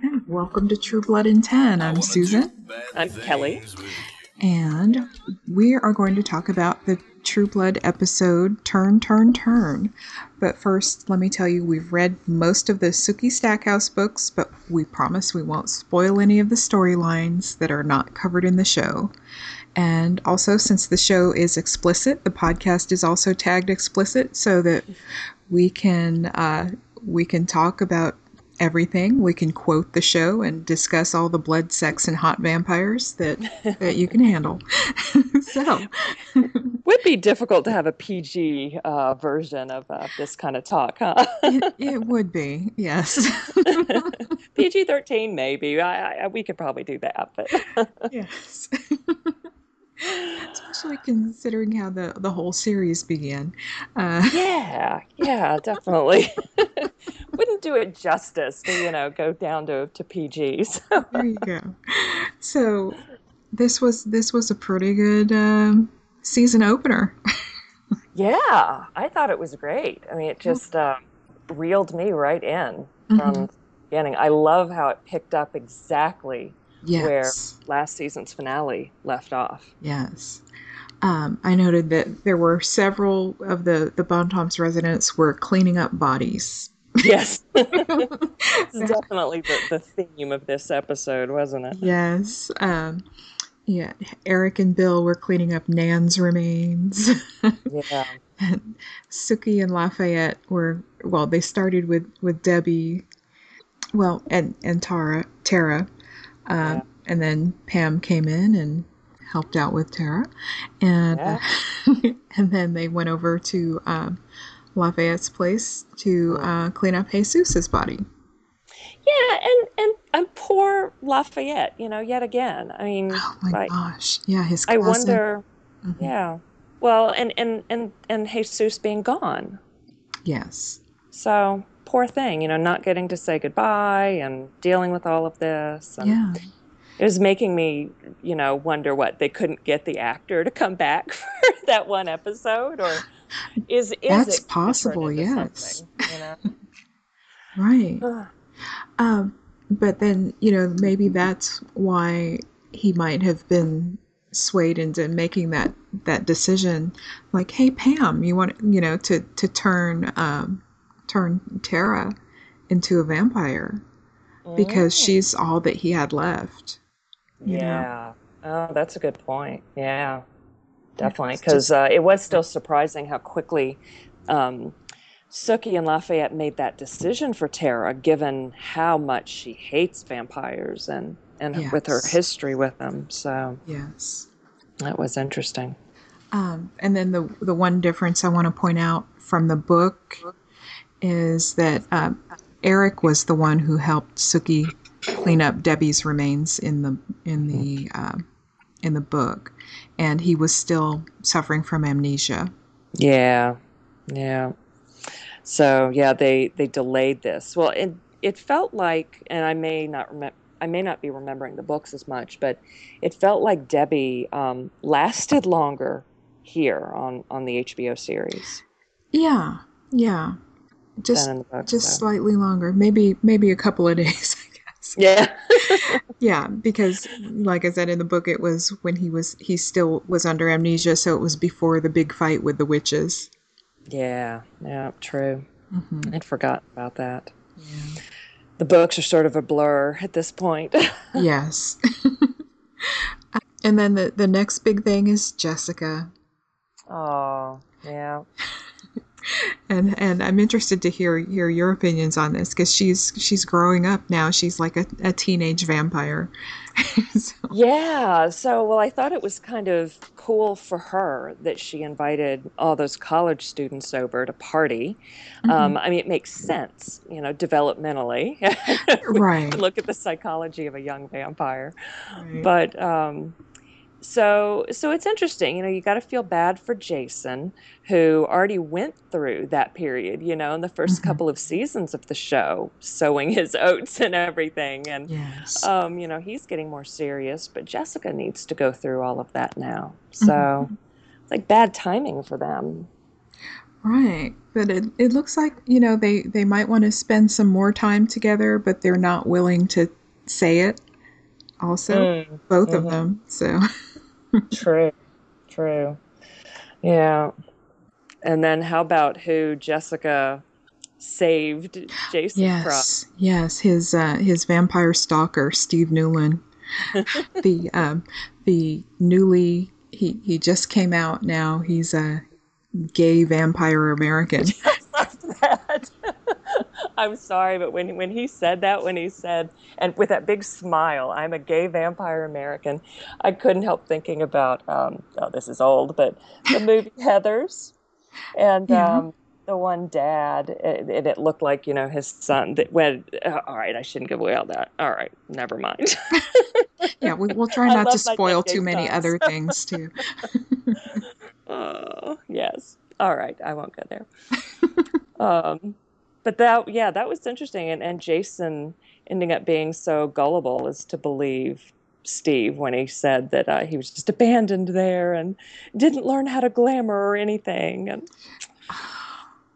And welcome to True Blood in 10. I'm Susan. I'm Kelly. And we are going to talk about the True Blood episode, Turn, Turn, Turn. But first, let me tell you, we've read most of the Sookie Stackhouse books, but we promise we won't spoil any of the storylines that are not covered in the show. And also, since the show is explicit, the podcast is also tagged explicit so that we can talk about everything. We can quote the show and discuss all the blood, sex, and hot vampires that you can handle. So would be difficult to have a PG version of this kind of talk, huh? It would be, yes. PG-13 maybe. We could probably do that, but yes. Especially considering how the whole series began. Yeah, definitely. Wouldn't do it justice to, go down to PG. So. There you go. So this was a pretty good season opener. Yeah, I thought it was great. I mean, it just reeled me right in from the beginning. I love how it picked up exactly where last season's finale left off. Yes. I noted that there were several of the Bon Temps residents were cleaning up bodies. Yes. It's definitely the theme of this episode, wasn't it? Yes. Yeah. Eric and Bill were cleaning up Nan's remains. Yeah. And Sookie and Lafayette they started with Debbie. Well, and Tara. Yeah. And then Pam came in and helped out with Tara. And and then they went over to Lafayette's place to clean up Jesus's body. Yeah, and poor Lafayette, yet again. I mean, oh my gosh. Yeah, his cousin. I wonder, yeah. Well, and Jesus being gone. Yes. So poor thing, not getting to say goodbye and dealing with all of this. And it was making me, wonder what, they couldn't get the actor to come back for that one episode, or is that's it possible? Yes, right. But then maybe that's why he might have been swayed into making that decision. Like, hey Pam, you want to turn Tara into a vampire because she's all that he had left. You know? Oh, that's a good point. Yeah, definitely. Because it was still surprising how quickly Sookie and Lafayette made that decision for Tara, given how much she hates vampires and with her history with them. So yes, that was interesting. And then the one difference I want to point out from the book is that Eric was the one who helped Sookie clean up Debbie's remains in the book, and he was still suffering from amnesia. Yeah. So they delayed this. Well, it felt like, and I may not be remembering the books as much, but it felt like Debbie lasted longer here on the HBO series. Yeah. Just slightly longer, maybe a couple of days, I guess. Yeah, yeah. Because, like I said, in the book, it was when he still was under amnesia, so it was before the big fight with the witches. Yeah, true. Mm-hmm. I'd forgotten about that. Yeah. The books are sort of a blur at this point. Yes. And then the next big thing is Jessica. Oh yeah. And I'm interested to hear your opinions on this, because she's growing up now. She's like a teenage vampire. So I thought it was kind of cool for her that she invited all those college students over to party. I mean, it makes sense, developmentally. Right. Look at the psychology of a young vampire. Right. But So it's interesting, you got to feel bad for Jason, who already went through that period, in the first couple of seasons of the show, sowing his oats and everything. And, he's getting more serious, but Jessica needs to go through all of that now. So it's like bad timing for them. Right. But it looks like, you know, they might want to spend some more time together, but they're not willing to say it. Also, both of them. So True. Yeah. And then how about who Jessica saved Jason from? Yes, his vampire stalker, Steve Newland. He just came out now. He's a gay vampire American. I love that. I'm sorry, but when he said that, and with that big smile, I'm a gay vampire American, I couldn't help thinking about, this is old, but the movie Heathers. And the one dad, it looked like, you know, his son that went, all right, I shouldn't give away all that. All right, never mind. Yeah, we'll try not to spoil too many other things, too. Oh, yes. All right, I won't go there. But that was interesting. And Jason ending up being so gullible as to believe Steve when he said that he was just abandoned there and didn't learn how to glamour or anything. And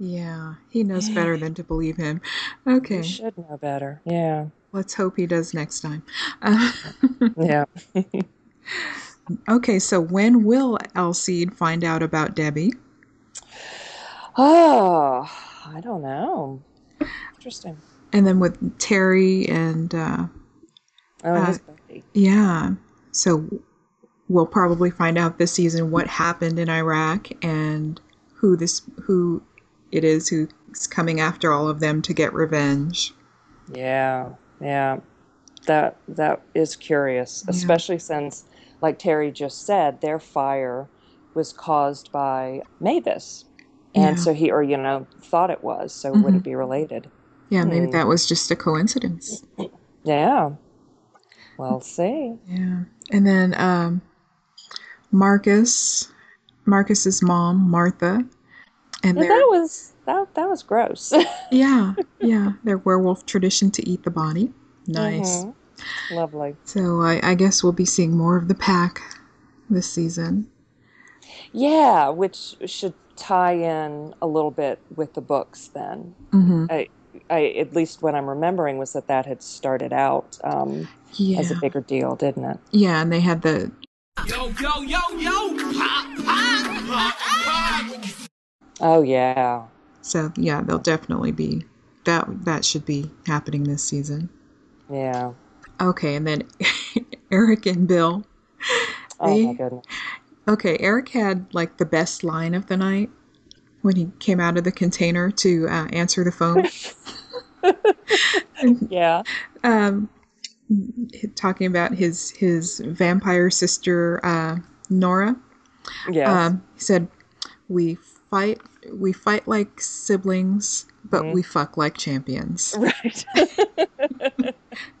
yeah, he knows better than to believe him. Okay. He should know better. Yeah. Let's hope he does next time. Yeah. Okay, so when will Alcide find out about Debbie? Oh, I don't know. Interesting. And then with Terry and... his Buffy. Yeah. So we'll probably find out this season what happened in Iraq and who it is who's coming after all of them to get revenge. Yeah, yeah. That is curious, especially since, like Terry just said, their fire was caused by Mavis. And so he, or, you know, thought it was, so it wouldn't be related. Yeah, maybe that was just a coincidence. Yeah. We'll see. Yeah. And then Marcus's mom, Martha. And that was gross. Yeah. Their werewolf tradition to eat the body. Nice. Mm-hmm. Lovely. So I guess we'll be seeing more of the pack this season. Yeah, which should tie in a little bit with the books then. Mm-hmm. I at least what I'm remembering was that had started out as a bigger deal, didn't it? Yeah, and they had the... Yo, yo, yo, yo! Pop, pop, pop, pop. Oh, yeah. So, yeah, they'll definitely be... That should be happening this season. Yeah. Okay, and then Eric and Bill. Oh, my goodness. Okay, Eric had, like, the best line of the night when he came out of the container to answer the phone. Yeah. Talking about his vampire sister, Nora. Yeah. He said, we fight like siblings, but we fuck like champions. Right.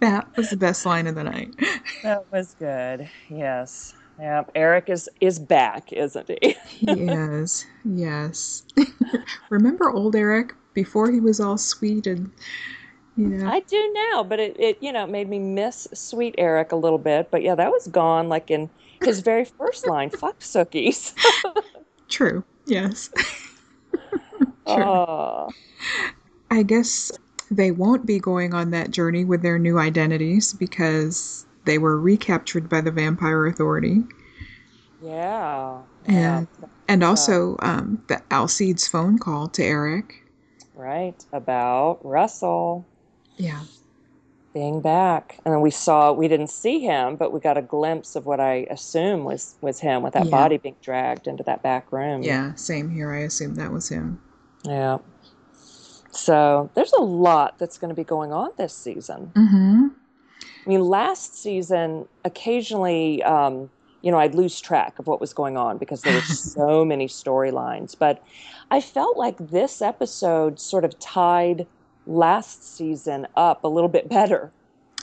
That was the best line of the night. That was good. Yes. Yeah, Eric is back, isn't he? He is, yes. Remember old Eric before he was all sweet and, you know. I do now, but it you know, made me miss sweet Eric a little bit. But yeah, that was gone like in his very first line, fuck Sookies. True, yes. True. I guess they won't be going on that journey with their new identities because... They were recaptured by the Vampire Authority. Yeah. And also the Alcide's phone call to Eric. Right. About Russell. Yeah. Being back. And then we didn't see him, but we got a glimpse of what I assume was him with that body being dragged into that back room. Yeah. Same here. I assume that was him. Yeah. So there's a lot that's going to be going on this season. Mm-hmm. I mean, last season, occasionally, you know, I'd lose track of what was going on because there were so many storylines. But I felt like this episode sort of tied last season up a little bit better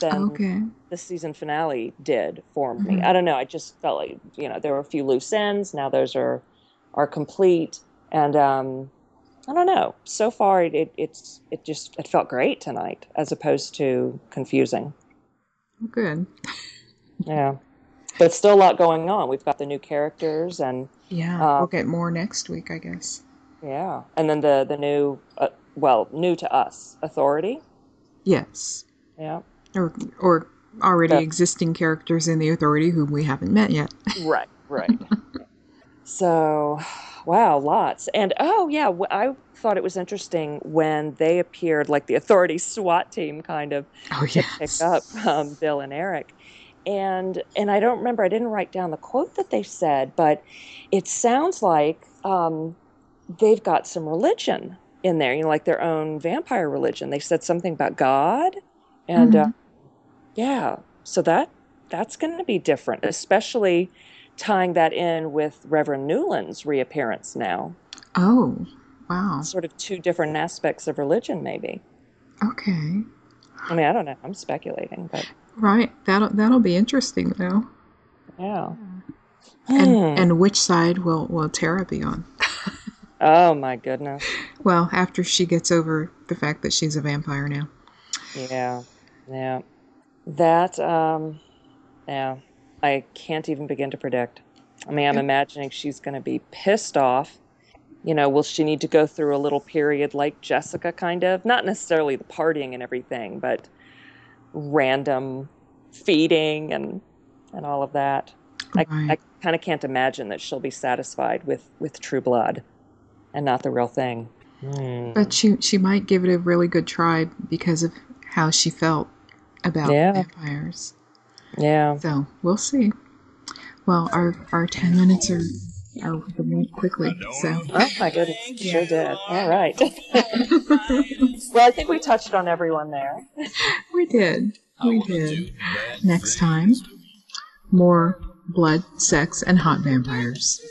than the season finale did for me. I don't know. I just felt like, you know, there were a few loose ends. Now those are complete. And I don't know. So far, it felt great tonight as opposed to confusing. Good. Yeah. But still a lot going on. We've got the new characters and... Yeah, we'll get more next week, I guess. Yeah. And then the new, well, new to us, Authority? Yes. Yeah. Or already existing characters in the Authority whom we haven't met yet. Right, right. So, wow, lots. And, oh, yeah, I thought it was interesting when they appeared, like the Authority SWAT team kind of to pick up Bill and Eric. And I don't remember, I didn't write down the quote that they said, but it sounds like they've got some religion in there, you know, like their own vampire religion. They said something about God. And, yeah, so that's going to be different, especially tying that in with Reverend Newland's reappearance now. Oh, wow. Sort of two different aspects of religion, maybe. Okay. I mean, I don't know. I'm speculating, but... Right. That'll be interesting, though. Yeah. And which side will Tara be on? Oh, my goodness. Well, after she gets over the fact that she's a vampire now. Yeah. Yeah. That, yeah, I can't even begin to predict. I mean, I'm imagining she's going to be pissed off. You know, will she need to go through a little period like Jessica, kind of? Not necessarily the partying and everything, but random feeding and all of that. Right. I kind of can't imagine that she'll be satisfied with True Blood and not the real thing. But she might give it a really good try because of how she felt about vampires. Yeah. So we'll see. Well, our 10 minutes are moving quickly. So. Oh my goodness, sure did. All right. Well, I think we touched on everyone there. We did. Next time, more blood, sex, and hot vampires.